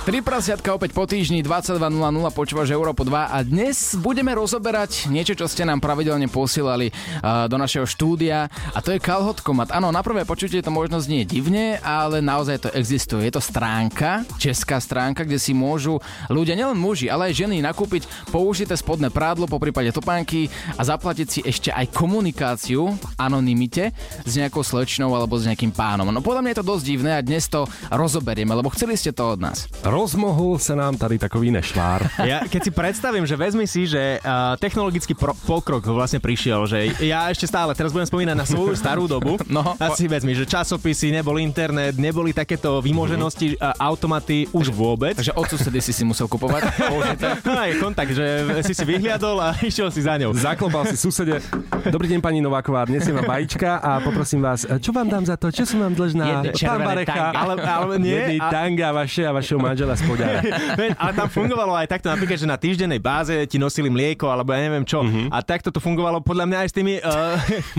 Tri prasiatka opäť po týždni, 22.00 počúvaš Európu 2 a dnes budeme rozoberať niečo, čo ste nám pravidelne posielali do našeho štúdia, a to je kalhotkomat. Áno, na prvé počutie to možno znie divne, ale naozaj to existuje. Je to stránka, česká stránka, kde si môžu ľudia, nielen muži, ale aj ženy, nakúpiť použité spodné prádlo, poprípade topánky, a zaplatiť si ešte aj komunikáciu anonymite s nejakou slečnou alebo s nejakým pánom. No podľa mňa je to dosť divné a dnes to rozoberieme, lebo chceli ste to od nás. Rozmohol sa nám tady takový nešvár. Ja keď si predstavím, že vezmi si, že technologický pokrok vlastne prišiel, že ja ešte stále teraz budem spomínať na svoju starú dobu. No, asi vezmi, že časopisy, nebol internet, neboli takéto vymoženosti, automaty už vôbec. Takže od susedy si musel kupovať. Aj kontakt, že si vyhliadol a išiel si za ňou. Zaklopal si susede. Dobrý deň, pani Nováková, dnes je vám vajíčka a poprosím vás, čo vám dám za to? Čo som vám dlžná? Pán Barecha, ale nie. Jedný tanga vaše a vašeho manžela spoďa. Ale tam fungovalo aj takto, napríklad, že na týždennej báze ti nosili mlieko alebo ja neviem čo. Mm-hmm. A takto to fungovalo podľa mňa aj s tými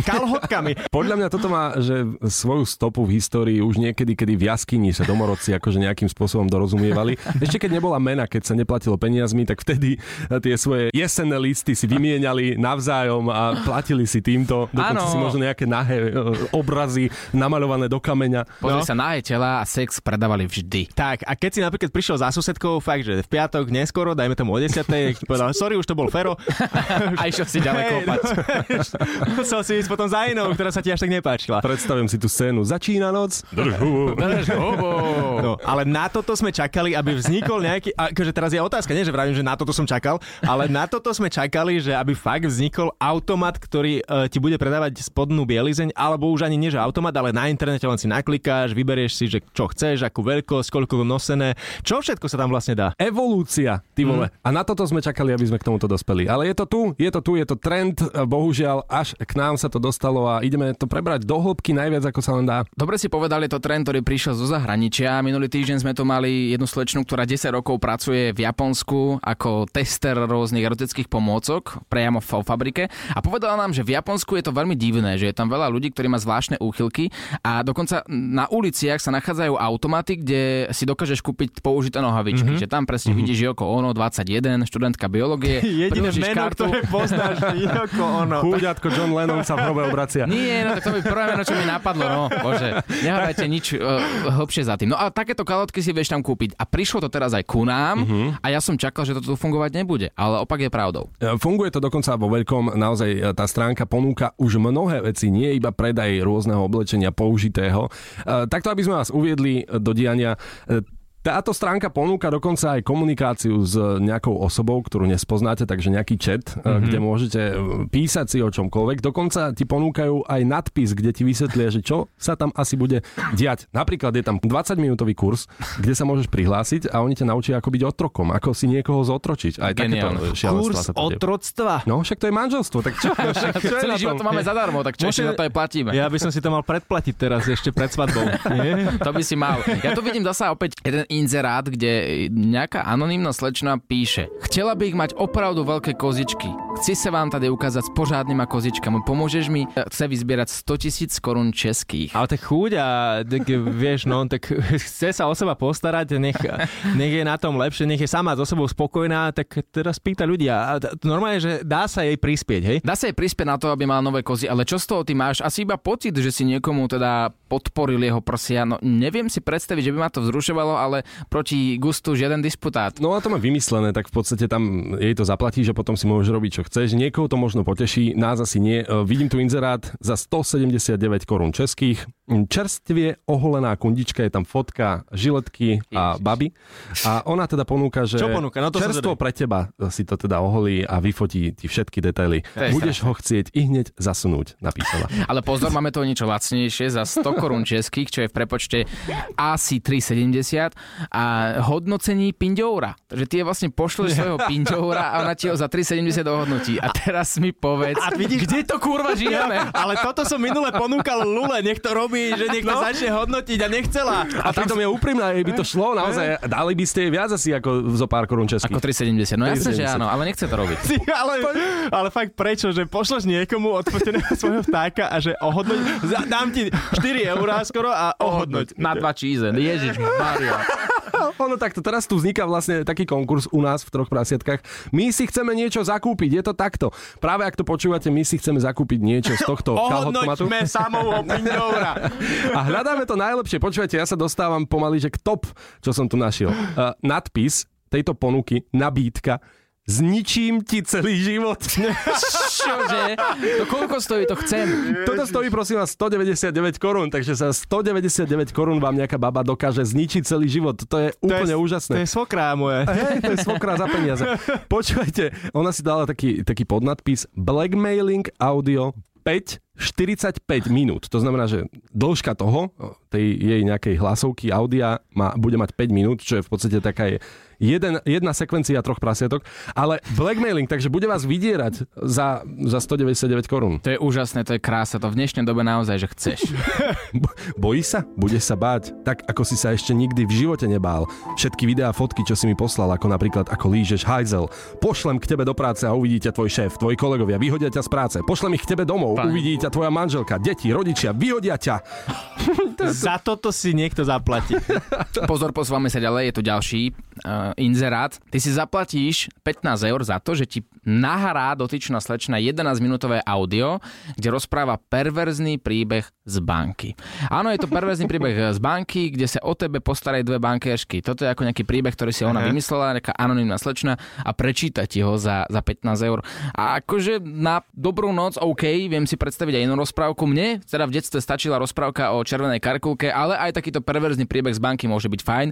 kalhotkami. Podľa mňa toto má že svoju stopu v histórii už niekedy, kedy v jaskyni sa domorodci akože nejakým spôsobom dorozumievali. Ešte keď nebola mena, keď sa neplatilo peniazmi, tak vtedy tie svoje jesenné listy si vymieniali navzájom a platili si týmto. Dokonca si možno nejaké nahé obrazy namaľované do kameňa. Pozri sa, nahé tela a sex predávali vždy. Tak, a keď si napríklad prišiel za susedkou, fakt, že v piatok neskoro, dajme tomu o 10:00, povedal, sorry, už to bol Fero. A išiel si ďalej kopať. Musel si ísť potom za inou, ktorá sa ti až tak nepáčila. Predstavím si tú scénu. Začína noc. Drž hubu. No, ale na toto sme čakali, aby vznikol nejaký, akože teraz je otázka, nie že vravím, že na toto som čakal, ale na toto sme čakali, že aby fakt vznikol automat, ktorý ti bude predávať spodnú bielizeň, alebo už ani nie že automat, ale na internete len si naklikáš, vyberieš si, že čo chceš, akú veľkosť, koľko nosené, čo všetko sa tam vlastne dá. Evolúcia, ty vole. A na toto sme čakali, aby sme k tomuto dospeli. Ale je to tu, je to tu, je to trend, bohužiaľ až k nám sa to dostalo a ideme to prebrať do hĺbky najviac, ako sa len dá. Dobre si povedali, to trend, ktorý prišiel zo zahraničia. Minulý týždeň sme tu mali jednu slečnu, ktorá 10 rokov pracuje v Japonsku ako tester rôznych erotických pomôcok priamo v fabrike, a povedala nám, že v Japonsku je to veľmi divné, že je tam veľa ľudí, ktorí má zvláštne úchylky, a dokonca na uliciach sa nachádzajú automaty, kde si dokážeš kúpiť použité nohavičky, že tam presne vidíš Joko Ono 21, študentka biológie, priložíš kartu. Jediné meno, ktoré poznáš, Joko Ono. Chúďatko John Lennon sa v hrobe obracia. Nie, no tak to by prvé meno, čo mi napadlo, no bože. Nehľadajte nič hlbšie za tým. No a takéto kalhotky si vieš tam kúpiť. A prišlo to teraz aj ku nám, a ja som čakal, že to tu fungovať nebude, ale opak je pravdou. Funguje to dokonca vo veľkom, naozaj tá stránka ponúka už mnohé veci, nie iba predaj rôzneho oblečenia použitého. Takto, aby sme vás uviedli do diania, táto stránka ponúka dokonca aj komunikáciu s nejakou osobou, ktorú nespoznáte, takže nejaký chat, kde môžete písať si o čomkoľvek. Dokonca ti ponúkajú aj nadpis, kde ti vysvetlia, že čo sa tam asi bude diať. Napríklad je tam 20-minútový kurz, kde sa môžeš prihlásiť a oni ťa naučia, ako byť otrokom, ako si niekoho zotročiť. Aj takéto kurz otroctva. No, však to je manželstvo, tak čo? Čo celý život to máme zadarmo, tak čo na to aj platíme? Ja by som si to mal predplatiť teraz ešte pred svadbou. To by si mal. Ja tu vidím zasa opäť inzerát, kde nejaká anonymná slečna píše: Chcela by ich mať opravdu veľké kozičky. Chci sa vám tady ukázať s pořádnyma kozičkami. Pomôžeš mi? Chce vyzbierať 100 000 korún českých. Ale tak chúďa, tak vieš, no, tak chce sa o seba postarať, nech je na tom lepšie, nech je sama so sebou spokojná, tak teraz pýta ľudia. Normálne, že dá sa jej prispieť, hej? Dá sa jej prispieť na to, aby mala nové kozy, ale čo z toho ty máš? Asi iba pocit, že si niekomu teda podporil jeho prsia. No, neviem si predstaviť, že by ma to vzrušovalo, ale proti gustu žiaden disputát. No a to má vymyslené, tak v podstate tam jej to zaplatí, že potom si môžeš robiť, čo chceš. Niekoho to možno poteší, nás asi nie. Vidím tu inzerát za 179 korún českých. Čerstvie oholená kundička, je tam fotka žiletky a baby. A ona teda ponúka, že čo ponúka? No to čerstvo pre teba si to teda oholí a vyfotí ti všetky detaily. Budeš ho chcieť i hneď zasunúť, napísala. Ale pozor, máme to niečo lacnejšie za 100 korún českých, čo je v prepočte asi 3,70 a hodnocení pindoura. Takže ty je vlastne pošleš svojho pindoura a ona ti ho za 3,70 dohodnú. proti. A teraz mi povedz, vidíš, kde to kurva žijeme? Ale toto som minule ponúkal Lule, nech to robí, že niekto začne hodnotiť a nechcela. A pritom je úprimná, by to šlo naozaj. Dali by ste jej viac asi ako zo pár korún českých. Ako 3,70. No jasne, že áno, ale nechce to robiť. Ale fakt prečo, že pošleš niekomu odfoteného svojho vtáka a že ohodnoť, dám ti 4 eurá skoro a ohodnoť. Na 2 číze, Ježiš Mária. Ono takto, teraz tu vzniká vlastne taký konkurs u nás v Troch prasiatkách. My si chceme niečo zakúpiť, je to takto. Práve ak to počúvate, my si chceme zakúpiť niečo z tohto kalhotkomatu. Ohodnoťme samou opinióra. A hľadáme to najlepšie. Počúvajte, ja sa dostávam pomaly, že k top, čo som tu našiel. Nadpis tejto ponuky, nabídka, zničím ti celý život. Čože? To koľko stojí? To chcem. Toto stojí prosím vás 199 korún, takže sa 199 korún vám nejaká baba dokáže zničiť celý život. To je úplne úžasné. To je svokrá moje. Hej, to je svokrá za peniaze. Počúvajte, ona si dala taký podnadpis Blackmailing Audio 5:45 minút. To znamená, že dĺžka toho, tej jej nejakej hlasovky, audia, bude mať 5 minút, čo je v podstate taká jedna sekvencia Troch prasiatok, ale blackmailing, takže bude vás vydierať za 199 korún. To je úžasné, to je krása, to v dnešnej dobe naozaj, že chceš. Bojí sa? Bude sa báť. Tak, ako si sa ešte nikdy v živote nebál. Všetky videá, fotky, čo si mi poslal, ako napríklad, ako lížeš hajzel. Pošlem k tebe do práce a uvidí ťa tvoj šéf, tvoji kolegovia, vyhodia ťa z práce. Pošlem ich k tebe domov, uvidí ťa tvoja manželka, deti, rodičia, vyhodia ťa. Za toto si niekto zaplatí. Pozor, posúvame sa ďalej, je tu ďalší inzerát. Ty si zaplatíš 15 eur za to, že ti nahrá dotyčná slečna 11-minútové audio, kde rozpráva perverzný príbeh z banky. Áno, je to perverzný príbeh z banky, kde sa o tebe postarajú dve bankéršky. Toto je ako nejaký príbeh, ktorý si ona vymyslela, nejaká anonymná slečna a prečíta ti ho za 15 eur. A akože na dobrú noc, OK, viem si predstaviť aj inú rozprávku. Mne teda v detstve stačila rozprávka o červenej karkulke, ale aj takýto perverzný príbeh z banky môže byť fajn.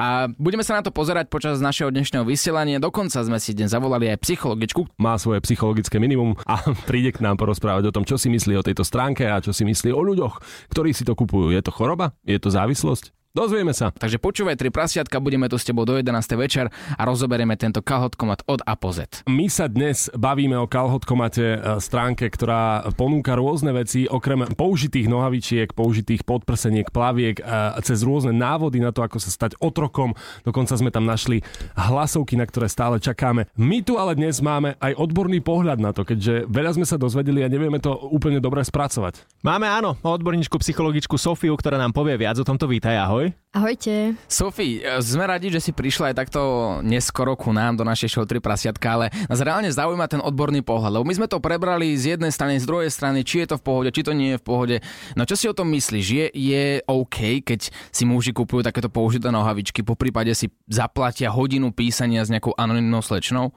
A budeme sa na to pozerať počas našeho dnešného vysielania. Dokonca sme si dnes zavolali aj psychologičku. Má svoje psychologické minimum a príde k nám porozprávať o tom, čo si myslí o tejto stránke a čo si myslí o ľuďoch, ktorí si to kupujú. Je to choroba? Je to závislosť? Dozvieme sa. Takže počúvaj Tri prasiatka, budeme tu s tebou do 11. večer a rozoberieme tento kalhotkomat od A po Z. My sa dnes bavíme o kalhotkomate, stránke, ktorá ponúka rôzne veci, okrem použitých nohavičiek, použitých podprseniek, plaviek, cez rôzne návody na to, ako sa stať otrokom. Dokonca sme tam našli hlasovky, na ktoré stále čakáme. My tu ale dnes máme aj odborný pohľad na to, keďže veľa sme sa dozvedeli a nevieme to úplne dobre spracovať. Máme áno, odborníčku psychologičku Sofiu, ktorá nám povie viac o tomto. Vítaj, ahoj. Ahojte. Sofi, sme radi, že si prišla aj takto neskoro ku nám do našej show Tri prasiatka, ale nás reálne zaujíma ten odborný pohľad. Lebo my sme to prebrali z jednej strany, z druhej strany, či je to v pohode, či to nie je v pohode. No čo si o tom myslíš? Je OK, keď si muži kupujú takéto použité nohavičky, po prípade si zaplatia hodinu písania s nejakou anonymnou slečnou?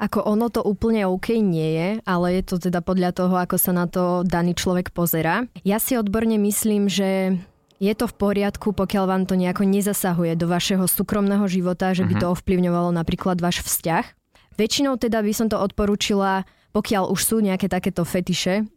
Ako ono to úplne OK nie je, ale je to teda podľa toho, ako sa na to daný človek pozerá. Ja si odborne myslím, že je to v poriadku, pokiaľ vám to nejako nezasahuje do vašeho súkromného života, že by to ovplyvňovalo napríklad váš vzťah. Väčšinou teda by som to odporúčila, pokiaľ už sú nejaké takéto fetiše,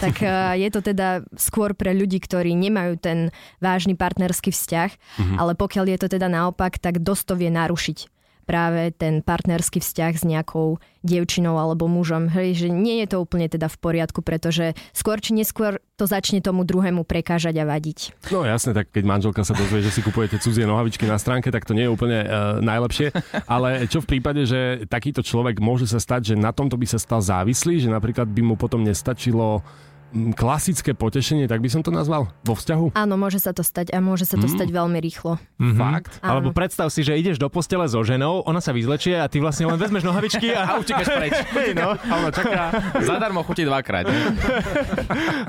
tak je to teda skôr pre ľudí, ktorí nemajú ten vážny partnerský vzťah, ale pokiaľ je to teda naopak, tak dosť to vie narušiť práve ten partnerský vzťah s nejakou dievčinou alebo mužom. Hej, že nie je to úplne teda v poriadku, pretože skôr či neskôr to začne tomu druhému prekážať a vadiť. No jasne, tak keď manželka sa dozvie, že si kupujete cudzie nohavičky na stránke, tak to nie je úplne najlepšie. Ale čo v prípade, že takýto človek môže sa stať, že na tomto by sa stal závislý, že napríklad by mu potom nestačilo klasické potešenie, tak by som to nazval, vo vzťahu? Áno, môže sa to stať a môže sa to stať veľmi rýchlo. Fakt? Áno. Alebo predstav si, že ideš do postele so ženou, ona sa vyzlečie a ty vlastne len vezmeš nohavičky a utekáš preč. No. A ona čaká, zadarmo chutí dvakrát. Ne?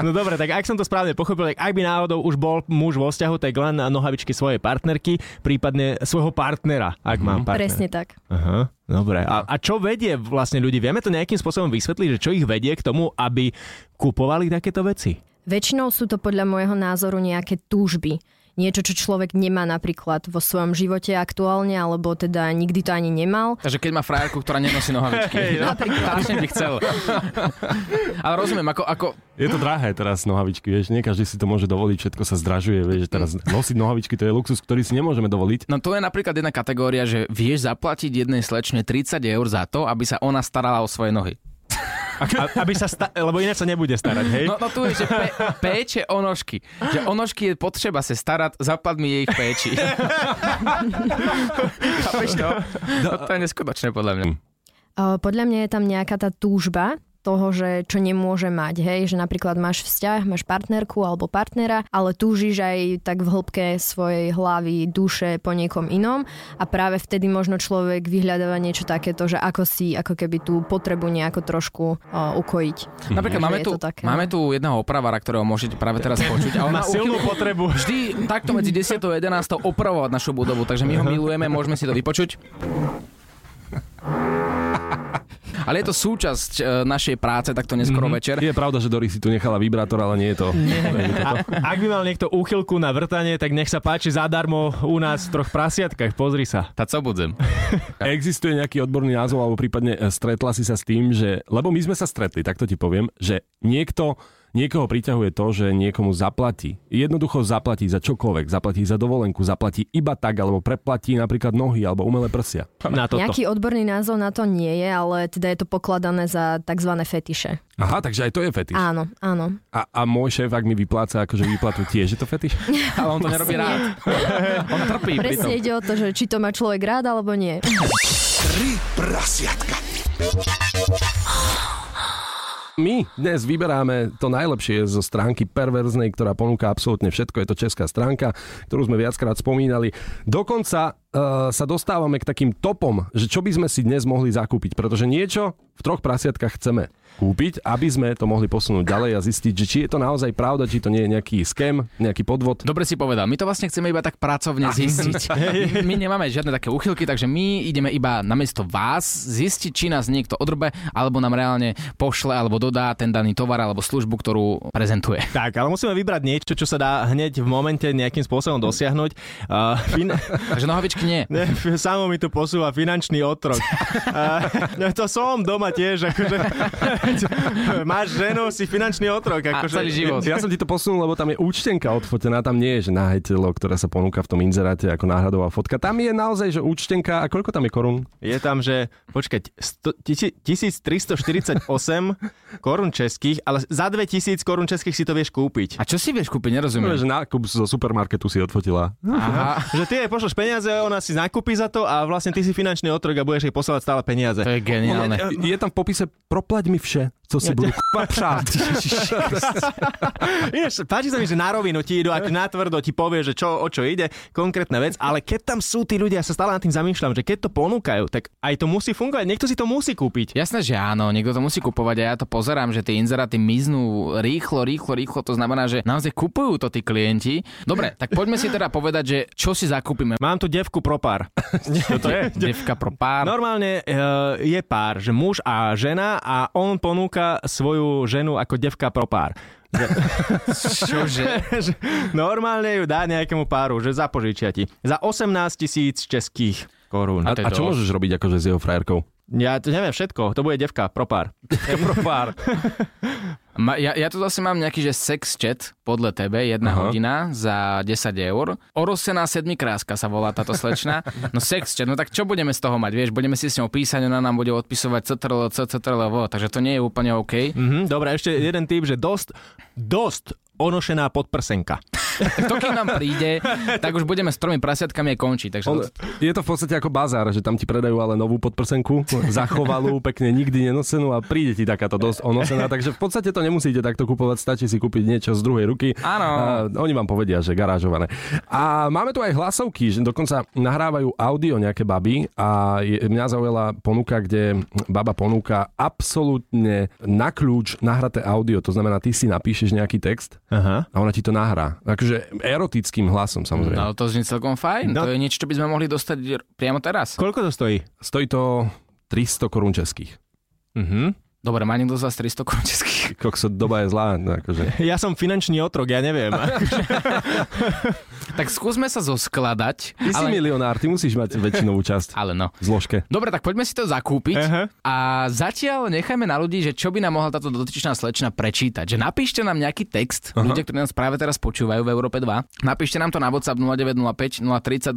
No dobre, tak ak som to správne pochopil, tak ak by náhodou už bol muž vo vzťahu, tak len nohavičky svojej partnerky, prípadne svojho partnera, ak mám partnera. Presne tak. Aha. Dobre, a čo vedie vlastne ľudí? Vieme to nejakým spôsobom vysvetliť, že čo ich vedie k tomu, aby kupovali takéto veci? Väčšinou sú to podľa môjho názoru nejaké túžby. niečo, čo človek nemá napríklad vo svojom živote aktuálne, alebo teda nikdy to ani nemal. Takže keď má frajerku, ktorá nenosí nohavičky. Hej, no, vážne by chcel. Ale rozumiem, ako... Je to drahé teraz nohavičky, vieš, nie každý si to môže dovoliť, všetko sa zdražuje, vieš, teraz nosiť nohavičky, to je luxus, ktorý si nemôžeme dovoliť. No to je napríklad jedna kategória, že vieš zaplatiť jednej slečne 30 eur za to, aby sa ona starala o svoje nohy. Aby sa lebo iné sa nebude starať, hej? No tu je, že péče o nožky. Že o nožky je potreba sa starať, zaplat mi jej péči. Chápeš to? No, to je neskutočné podľa mňa. Podľa mňa je tam nejaká tá túžba toho, že čo nemôže mať, hej? Že napríklad máš vzťah, máš partnerku alebo partnera, ale túžiš aj tak v hĺbke svojej hlavy, duše po niekom inom a práve vtedy možno človek vyhľadáva niečo takéto, že ako si ako keby tú potrebu nejako trošku ukojiť. Napríklad máme tu jedného opravára, ktorého môžete práve teraz počuť a on má silnú potrebu vždy takto medzi 10. a 11. opravovať našu budovu, takže my ho milujeme, môžeme si to vypočuť. Ale je to súčasť našej práce, takto neskoro večer. Je pravda, že Dori si tu nechala vibrátor, ale nie je to. Ak by mal niekto úchylku na vrtanie, tak nech sa páči zadarmo u nás v Troch prasiatkách. Pozri sa. Tá co budem. Existuje nejaký odborný názov, alebo prípadne stretla si sa s tým, že... Lebo my sme sa stretli, tak to ti poviem, že niekoho priťahuje to, že niekomu zaplatí. Jednoducho zaplatí za čokoľvek, zaplatí za dovolenku, zaplatí iba tak, alebo preplatí napríklad nohy alebo umelé prsia. Na toto. Nejaký odborný názov na to nie je, ale teda je to pokladané za tzv. Fetiše. Aha, takže aj to je fetiš. Áno. A môj šéf, ak mi vypláca akože výplatu, tiež je to fetiš? Ale on to nerobí rád. On trpí. Presne ide o to, že či to má človek rád, alebo nie. Tri prasiatka. My dnes vyberáme to najlepšie zo stránky Perverznej, ktorá ponúka absolútne všetko. Je to česká stránka, ktorú sme viackrát spomínali. Dokonca sa dostávame k takým topom, že čo by sme si dnes mohli zakúpiť, pretože niečo v Troch prasiatkách chceme kúpiť, aby sme to mohli posunúť ďalej a zistiť, že či je to naozaj pravda, či to nie je nejaký scam, nejaký podvod. Dobre si povedal, my to vlastne chceme iba tak pracovne zistiť. My nemáme žiadne také úchylky, takže my ideme iba namiesto vás zistiť, či nás niekto odrbe, alebo nám reálne pošle, alebo dodá ten daný tovar, alebo službu, ktorú prezentuje. Tak, ale musíme vybrať niečo, čo sa dá hneď v momente nejakým spôsobom dosiahnuť. Takže nohavičky nie. Samo mi tu posúva finančný otrok. To som doma tiež, akože... Máš ženu, si finančný otrok. Akože... celý život. Ja som ti to posunul, lebo tam je účtenka odfotená, tam nie je, že nahé telo, ktoré sa ponúka v tom inzeráte ako náhradová fotka. Tam je naozaj, že účtenka, a koľko tam je korún? Je tam, že, počkať, 1348 korún českých, ale za 2000 korún českých si to vieš kúpiť. A čo si vieš kúpiť, nerozumiem. No, že nákup zo supermarketu si odfotila. Aha. Že ty jej pošleš peniaze, ona si nakúpi za to a vlastne ty si finančný otrok a budeš jej posúvať stále peniaze. To je geniálne. Je tam v popise proplať mi vše, co si budú přát. Páči sa mi, že na rovinu ti idú, ak na tvrdo ti povie, že čo, o čo ide, konkrétna vec, ale keď tam sú tí ľudia, ja sa stále nad tým zamýšľam, že keď to ponúkajú, tak aj to musí fungovať, niekto si to musí kúpiť. Jasné, že áno, niekto to musí kupovať a ja to pozerám, že tie inzeráty miznú rýchlo, to znamená, že naozaj kupujú to tí klienti. Dobre, tak poďme si teda povedať, že čo si zakúpime. Mám tu devku pro pár. Čo to je? Devka pro pár. Normálne je pár, že muž a žena a on ponúka svoju ženu ako devka pro pár. Čože? Normálne ju dá nejakému páru, že zapožičia ti. Za 18 000 českých korún. A čo môžeš robiť akože s jeho frajerkou? Ja to neviem všetko, to bude devka pro pár. Ja tu zase mám nejaký, že sex chat podľa tebe, jedna hodina za 10 eur. Orosená sedmikráska sa volá táto slečna. No sex chat, no tak čo budeme z toho mať, vieš? Budeme si s ňou písať, ona nám bude odpisovať ctrl, takže to nie je úplne OK. Dobre, ešte jeden tip, že dosť onošená podprsenka. To keď nám príde, tak už budeme s Tromi prasiatkami aj končiť. Takže... Je to v podstate ako bazár, že tam ti predajú ale novú podprsenku, zachovalú, pekne nikdy nenosenú a príde ti takáto dosť onosená. Takže v podstate to nemusíte takto kupovať, stačí si kúpiť niečo z druhej ruky. Áno. Oni vám povedia, že garážované. A máme tu aj hlasovky, že dokonca nahrávajú audio nejaké baby a mňa zaujala ponuka, kde baba ponúka absolútne na kľúč nahraté audio. To znamená, ty si napíšeš nejaký text. Aha. A ona ti to nahrá. Takže erotickým hlasom, samozrejme. No to znie celkom fajn. No. To je niečo, čo by sme mohli dostať priamo teraz. Koľko to stojí? Stojí to 300 korún českých. Dobre, má niekto zás 300 korún českých? Kokso, doba je zlá. No, akože. Ja som finančný otrok, ja neviem. Tak skúsme sa zoskladať. Ty si milionár, ty musíš mať väčšinovú časť. Ale no. V zložke. Dobre, tak poďme si to zakúpiť. Aha. A zatiaľ nechajme na ľudí, že čo by nám mohla táto dotyčná slečna prečítať. Že napíšte nám nejaký text, aha, ľudia, ktorí nás práve teraz počúvajú v Európe 2. Napíšte nám to na WhatsApp 0905 030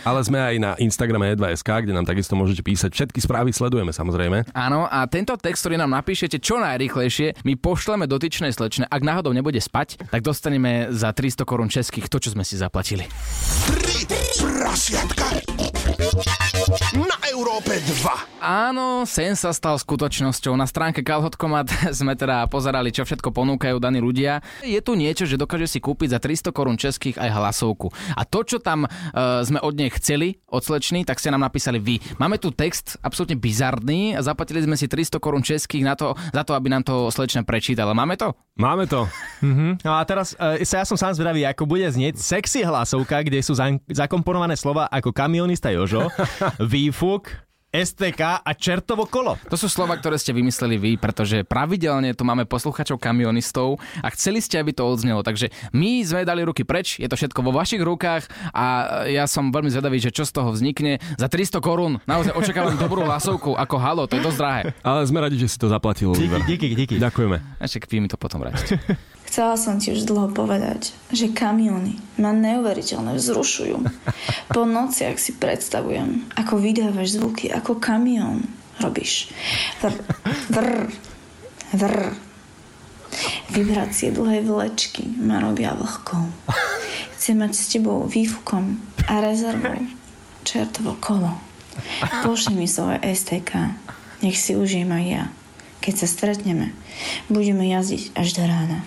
090. Ale sme aj na Instagrame E2SK, kde nám takisto môžete písať. Všetky správy sledujeme, samozrejme. Áno, a tento text, ktorý nám napíšete čo najrýchlejšie, my pošleme dotyčnej slečne. Ak náhodou nebude spať, tak dostaneme za 300 korún českých to, čo sme si zaplatili. Na Európe 2. Áno, sen sa stal skutočnosťou. Na stránke kalhotkomat sme teda pozerali, čo všetko ponúkajú daní ľudia. Je tu niečo, že dokáže si kúpiť za 300 korún českých aj hlasovku. A to, čo tam sme od nej chceli, od slečny, tak ste nám napísali vy. Máme tu text absolútne bizarný a zaplatili sme si 300 korún českých za to, aby nám to slečna prečítala. Máme to? Máme to. No a teraz ja som sám zvedavý, ako bude znieť sexy hlasovka, kde sú zakomponované slova ako kamionista Jožo, výfuk, STK a čertovo kolo. To sú slova, ktoré ste vymysleli vy, pretože pravidelne tu máme posluchačov kamionistov a chceli ste, aby to odznelo. Takže my sme dali ruky preč, je to všetko vo vašich rukách a ja som veľmi zvedavý, že čo z toho vznikne. Za 300 korún naozaj očakávam dobrú hlasovku ako halo, to je dosť drahé. Ale sme radi, že si to zaplatilo. Díky. Ďakujeme. A však vy mi to potom vrátiť. Chcela som ti už dlho povedať, že kamióny ma neuveriteľne vzrušujú. Po nociach si predstavujem, ako vydávaš zvuky, ako kamión robíš. Vrr. Vibrácie dlhej vlečky ma robia vlhkou. Chcem mať s tebou výfukom a rezervou čertovo kolo. Pošli mi svoje STK, nech si užijem aj ja. Keď sa stretneme, budeme jazdiť až do rána.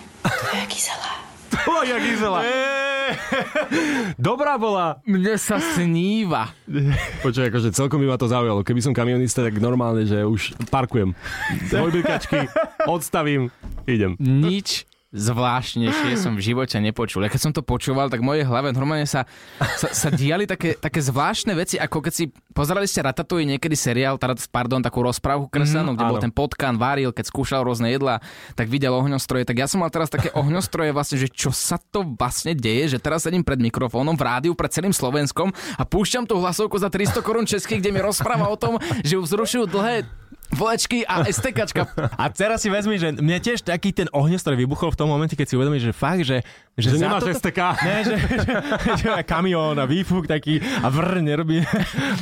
Tvoja Gizela. Dobrá bola. Mne sa sníva. Počuj, akože celkom by ma to zaujalo. Keby som kamionista, tak normálne, že už parkujem. Hojbylkačky odstavím, idem. Nič zvláštnejšie som v živote nepočul. Ja keď som to počúval, tak v mojej hlave normálne sa diali také zvláštne veci, ako keď si pozerali ste Ratatouille niekedy seriál, takú rozprávku kreslenú, kde bol ten potkan, varil, keď skúšal rôzne jedlá, tak videl ohňostroje. Tak ja som mal teraz také ohňostroje vlastne, že čo sa to vlastne deje, že teraz sedím pred mikrofónom v rádiu pred celým Slovenskom a púšťam tú hlasovku za 300 korún českých, kde mi rozpráva o tom, že ju vzrušujú dlhé vlečky a STKčka. A teraz si vezmi, že mne tiež taký ten ohňostroj vybuchol v tom momente, keď si uvedomíš, že fakt, že nemáš toto STK. Ne, že kamión a výfuk taký a vrr nerobí.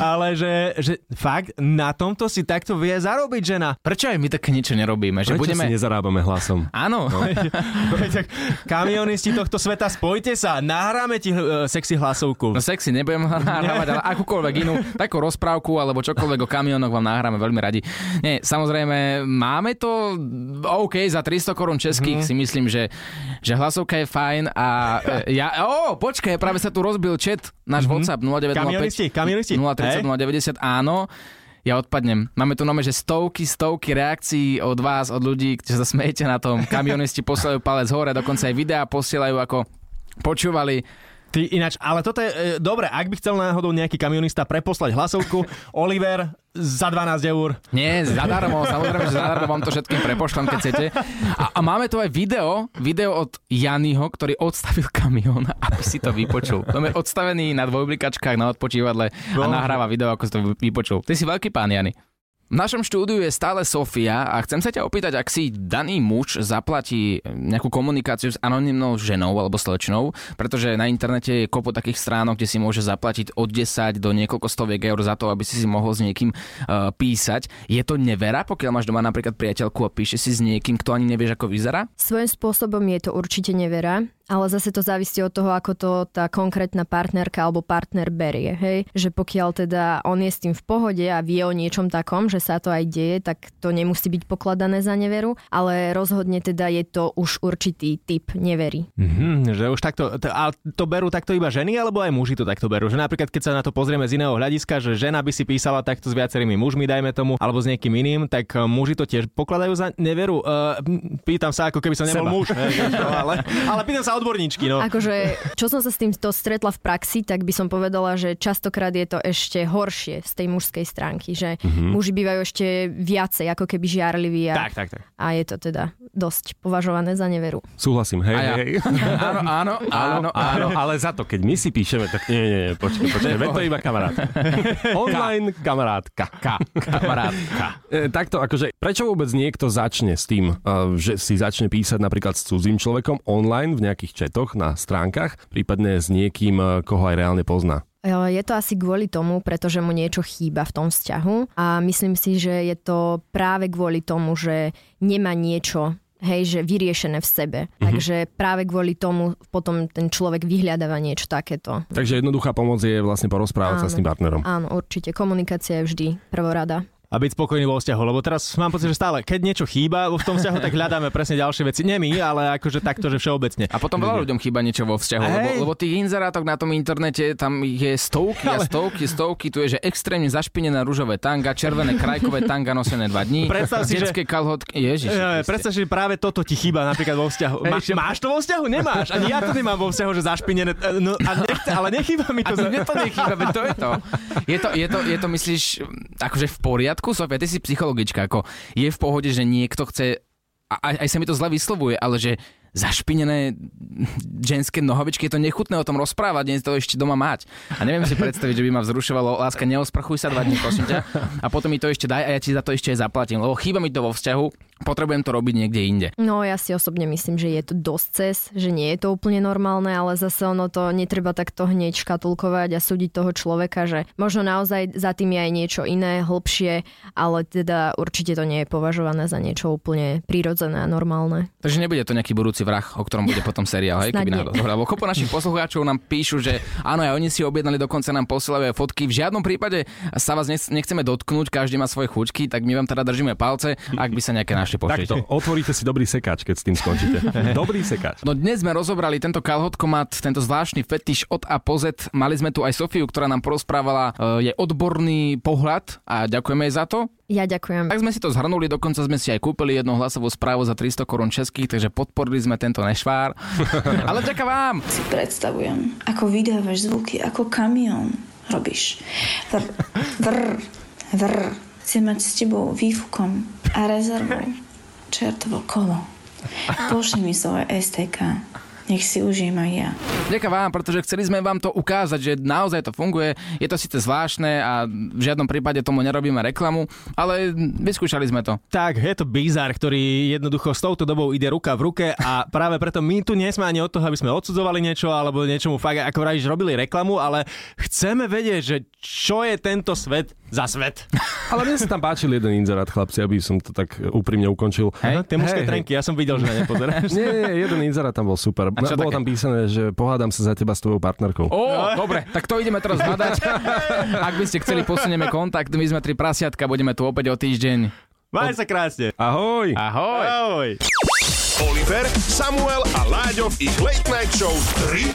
Ale že fakt na tomto si takto vie zarobiť žena. Prečo aj my také niečo nerobíme? Že si nezarábame hlasom? Áno. No. Tak kamionisti tohto sveta, spojte sa, nahráme ti sexy hlasovku. No sexy nebudem nahrávať, ale akúkoľvek inú takú rozprávku alebo čokoľvek o kamionoch vám nahráme veľmi radi. Nie, samozrejme, máme to OK, za 300 korún českých si myslím, že hlasovka je fajn a počkaj, práve sa tu rozbil chat, náš WhatsApp 0905 030 090, áno. Ja odpadnem. Máme tu nome, že stovky reakcií od vás, od ľudí, ktorí sa smejete na tom. Kamionisti posielajú palec hore, dokonca aj videá posielajú, ako počúvali. Ty ináč, ale toto je dobre, ak by chcel náhodou nejaký kamionista preposlať hlasovku, Oliver, za 12 eur. Nie, zadarmo, samozrejme, že zadarmo vám to všetkým prepošlem, keď chcete. A máme tu aj video od Janyho, ktorý odstavil kamión, aby si to vypočul. To je odstavený na dvojblikačkách na odpočívadle a nahráva video, ako si to vypočul. Ty si veľký pán, Jany. V našom štúdiu je stále Sofia a chcem sa ťa opýtať, ak si daný muž zaplatí nejakú komunikáciu s anonymnou ženou alebo slečnou, pretože na internete je kopo takých stránok, kde si môže zaplatiť od 10 do niekoľko stoviek eur za to, aby si mohol s niekým písať. Je to nevera, pokiaľ máš doma napríklad priateľku a píše si s niekým, kto ani nevieš, ako vyzerá? Svojím spôsobom je to určite nevera. Ale zase to závisí od toho, ako to tá konkrétna partnerka alebo partner berie, hej? Že pokiaľ teda on je s tým v pohode a vie o niečom takom, že sa to aj deje, tak to nemusí byť pokladané za neveru, ale rozhodne teda je to už určitý typ nevery. Že už takto, a to berú takto iba ženy, alebo aj muži to takto berú? Že napríklad, keď sa na to pozrieme z iného hľadiska, že žena by si písala takto s viacerými mužmi, dajme tomu, alebo s niekým iným, tak muži to tiež pokladajú za neveru. Pýtam sa, ako keby som nebol muž. Ale pýtam sa odborníčky, no. Akože, čo som sa s týmto stretla v praxi, tak by som povedala, že častokrát je to ešte horšie z tej mužskej stránky, že muži bývajú ešte viacej, ako keby žiarliví a je to teda dosť považované za neveru. Súhlasím, hej, ja. Hej. Áno, ale za to, keď my si píšeme, tak nie, počkaj, veď to iba kamarát. Online kamarátka. Takto, akože, prečo vôbec niekto začne s tým, že si začne písať napríklad s cudzým človekom online v nejakých chatoch na stránkach, prípadne s niekým, koho aj reálne pozná? Je to asi kvôli tomu, pretože mu niečo chýba v tom vzťahu a myslím si, že je to práve kvôli tomu, že nemá niečo, hej, že vyriešené v sebe. Mm-hmm. Takže práve kvôli tomu potom ten človek vyhľadáva niečo takéto. Takže jednoduchá pomoc je vlastne porozprávať sa s tým partnerom. Áno, určite. Komunikácia je vždy prvorada. A byť spokojný vo vzťahu, lebo teraz mám pocit, že stále, keď niečo chýba v tom vzťahu, tak hľadáme presne ďalšie veci. Nie my, ale akože takto, že všeobecne. A potom veľa ľuďom chýba niečo vo vzťahu, lebo tých inzerátok na tom internete, tam je stovky, tu je, že extrémne zašpinená ružové tanga, červené krajkové tanga nosené 2 dní. Predstav si, detské kalhotky. Ježiš. Predstav si, že práve toto ti chýba napríklad vo vzťahu. Máš to vo vzťahu? Nemáš. Ani ja to nemám vo vzťahu, že zašpinené, no, ale nechýba mi to. Mne to nechýba, to je to. Je to, myslíš, akože v poriadku? Sofia, ty si psychologička, ako je v pohode, že niekto chce, aj sa mi to zle vyslovuje, ale že zašpinené ženské nohavičky, je to nechutné o tom rozprávať, nie je to ešte doma mať. A neviem si predstaviť, že by ma vzrušovalo, láska, neosprchuj sa 2 dní, prosím ťa. A potom mi to ešte daj a ja ti za to ešte aj zaplatím, lebo chýba mi to vo vzťahu, potrebujem to robiť niekde inde. No ja si osobne myslím, že je to dosť cez, že nie je to úplne normálne, ale zase ono to netreba takto hneď škatulkovať a súdiť toho človeka, že možno naozaj za tým je aj niečo iné, hlbšie, ale teda určite to nie je považované za niečo úplne prirodzené a normálne. Takže nebude to nejaký budúci vrah, o ktorom bude potom seriál, hej, keby náhodou. Dobre, lebo kopo našich poslucháčov nám píšu, že áno, aj oni si objednali, dokonca nám posielajú fotky. V žiadnom prípade sa vás nechceme dotknúť, každý má svoje chuťky, tak my vám teda držíme palce, ak by sa nejaké našli, pošlite. Takto, otvoríte si dobrý sekáč, keď s tým skončíte. Dobrý sekáč. No dnes sme rozobrali tento kalhotkomat, tento zvláštny fetiš od A po Z. Mali sme tu aj Sofiu, ktorá nám porozprávala jej odborný pohľad a ďakujeme jej za to. Ja ďakujem. Tak sme si to zhrnuli, dokonca sme si aj kúpili jednu hlasovú správu za 300 korún českých, takže podporili sme tento nešvár. Ale ďakujem vám. Si predstavujem, ako vydávaš zvuky, ako kamión robíš. Vrr. Chce mať s tebou výfukom a rezervou čertovo kolo. Pošli mi svoje STK. Nech si užijem aj ja. Ďakujem vám, pretože chceli sme vám to ukázať, že naozaj to funguje. Je to síce zvláštne a v žiadnom prípade tomu nerobíme reklamu, ale vyskúšali sme to. Tak, je to bizár, ktorý jednoducho s touto dobou ide ruka v ruke a práve preto my tu nie sme ani od toho, aby sme odsudzovali niečo alebo niečomu fakt, ako vravíš, robili reklamu, ale chceme vedieť, že čo je tento svet za svet. Ale mne sa tam páčil jeden inzerát, chlapci, aby som to tak úprimne ukončil. Hej, tie mužské trenky, ja som videl, že na ne pozeráš. Nie, jeden inzerát tam bol super. Bolo tam písané, že pohádam sa za teba s tvojou partnerkou. Dobre, tak to ideme teraz hľadať. Ak by ste chceli, posunieme kontakt. My sme Tri prasiatka, budeme tu opäť o týždeň. Maj sa krásne. Ahoj. Ahoj. Oliver, Samuel a Láďo v ich late night show Tri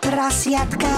prasiatka.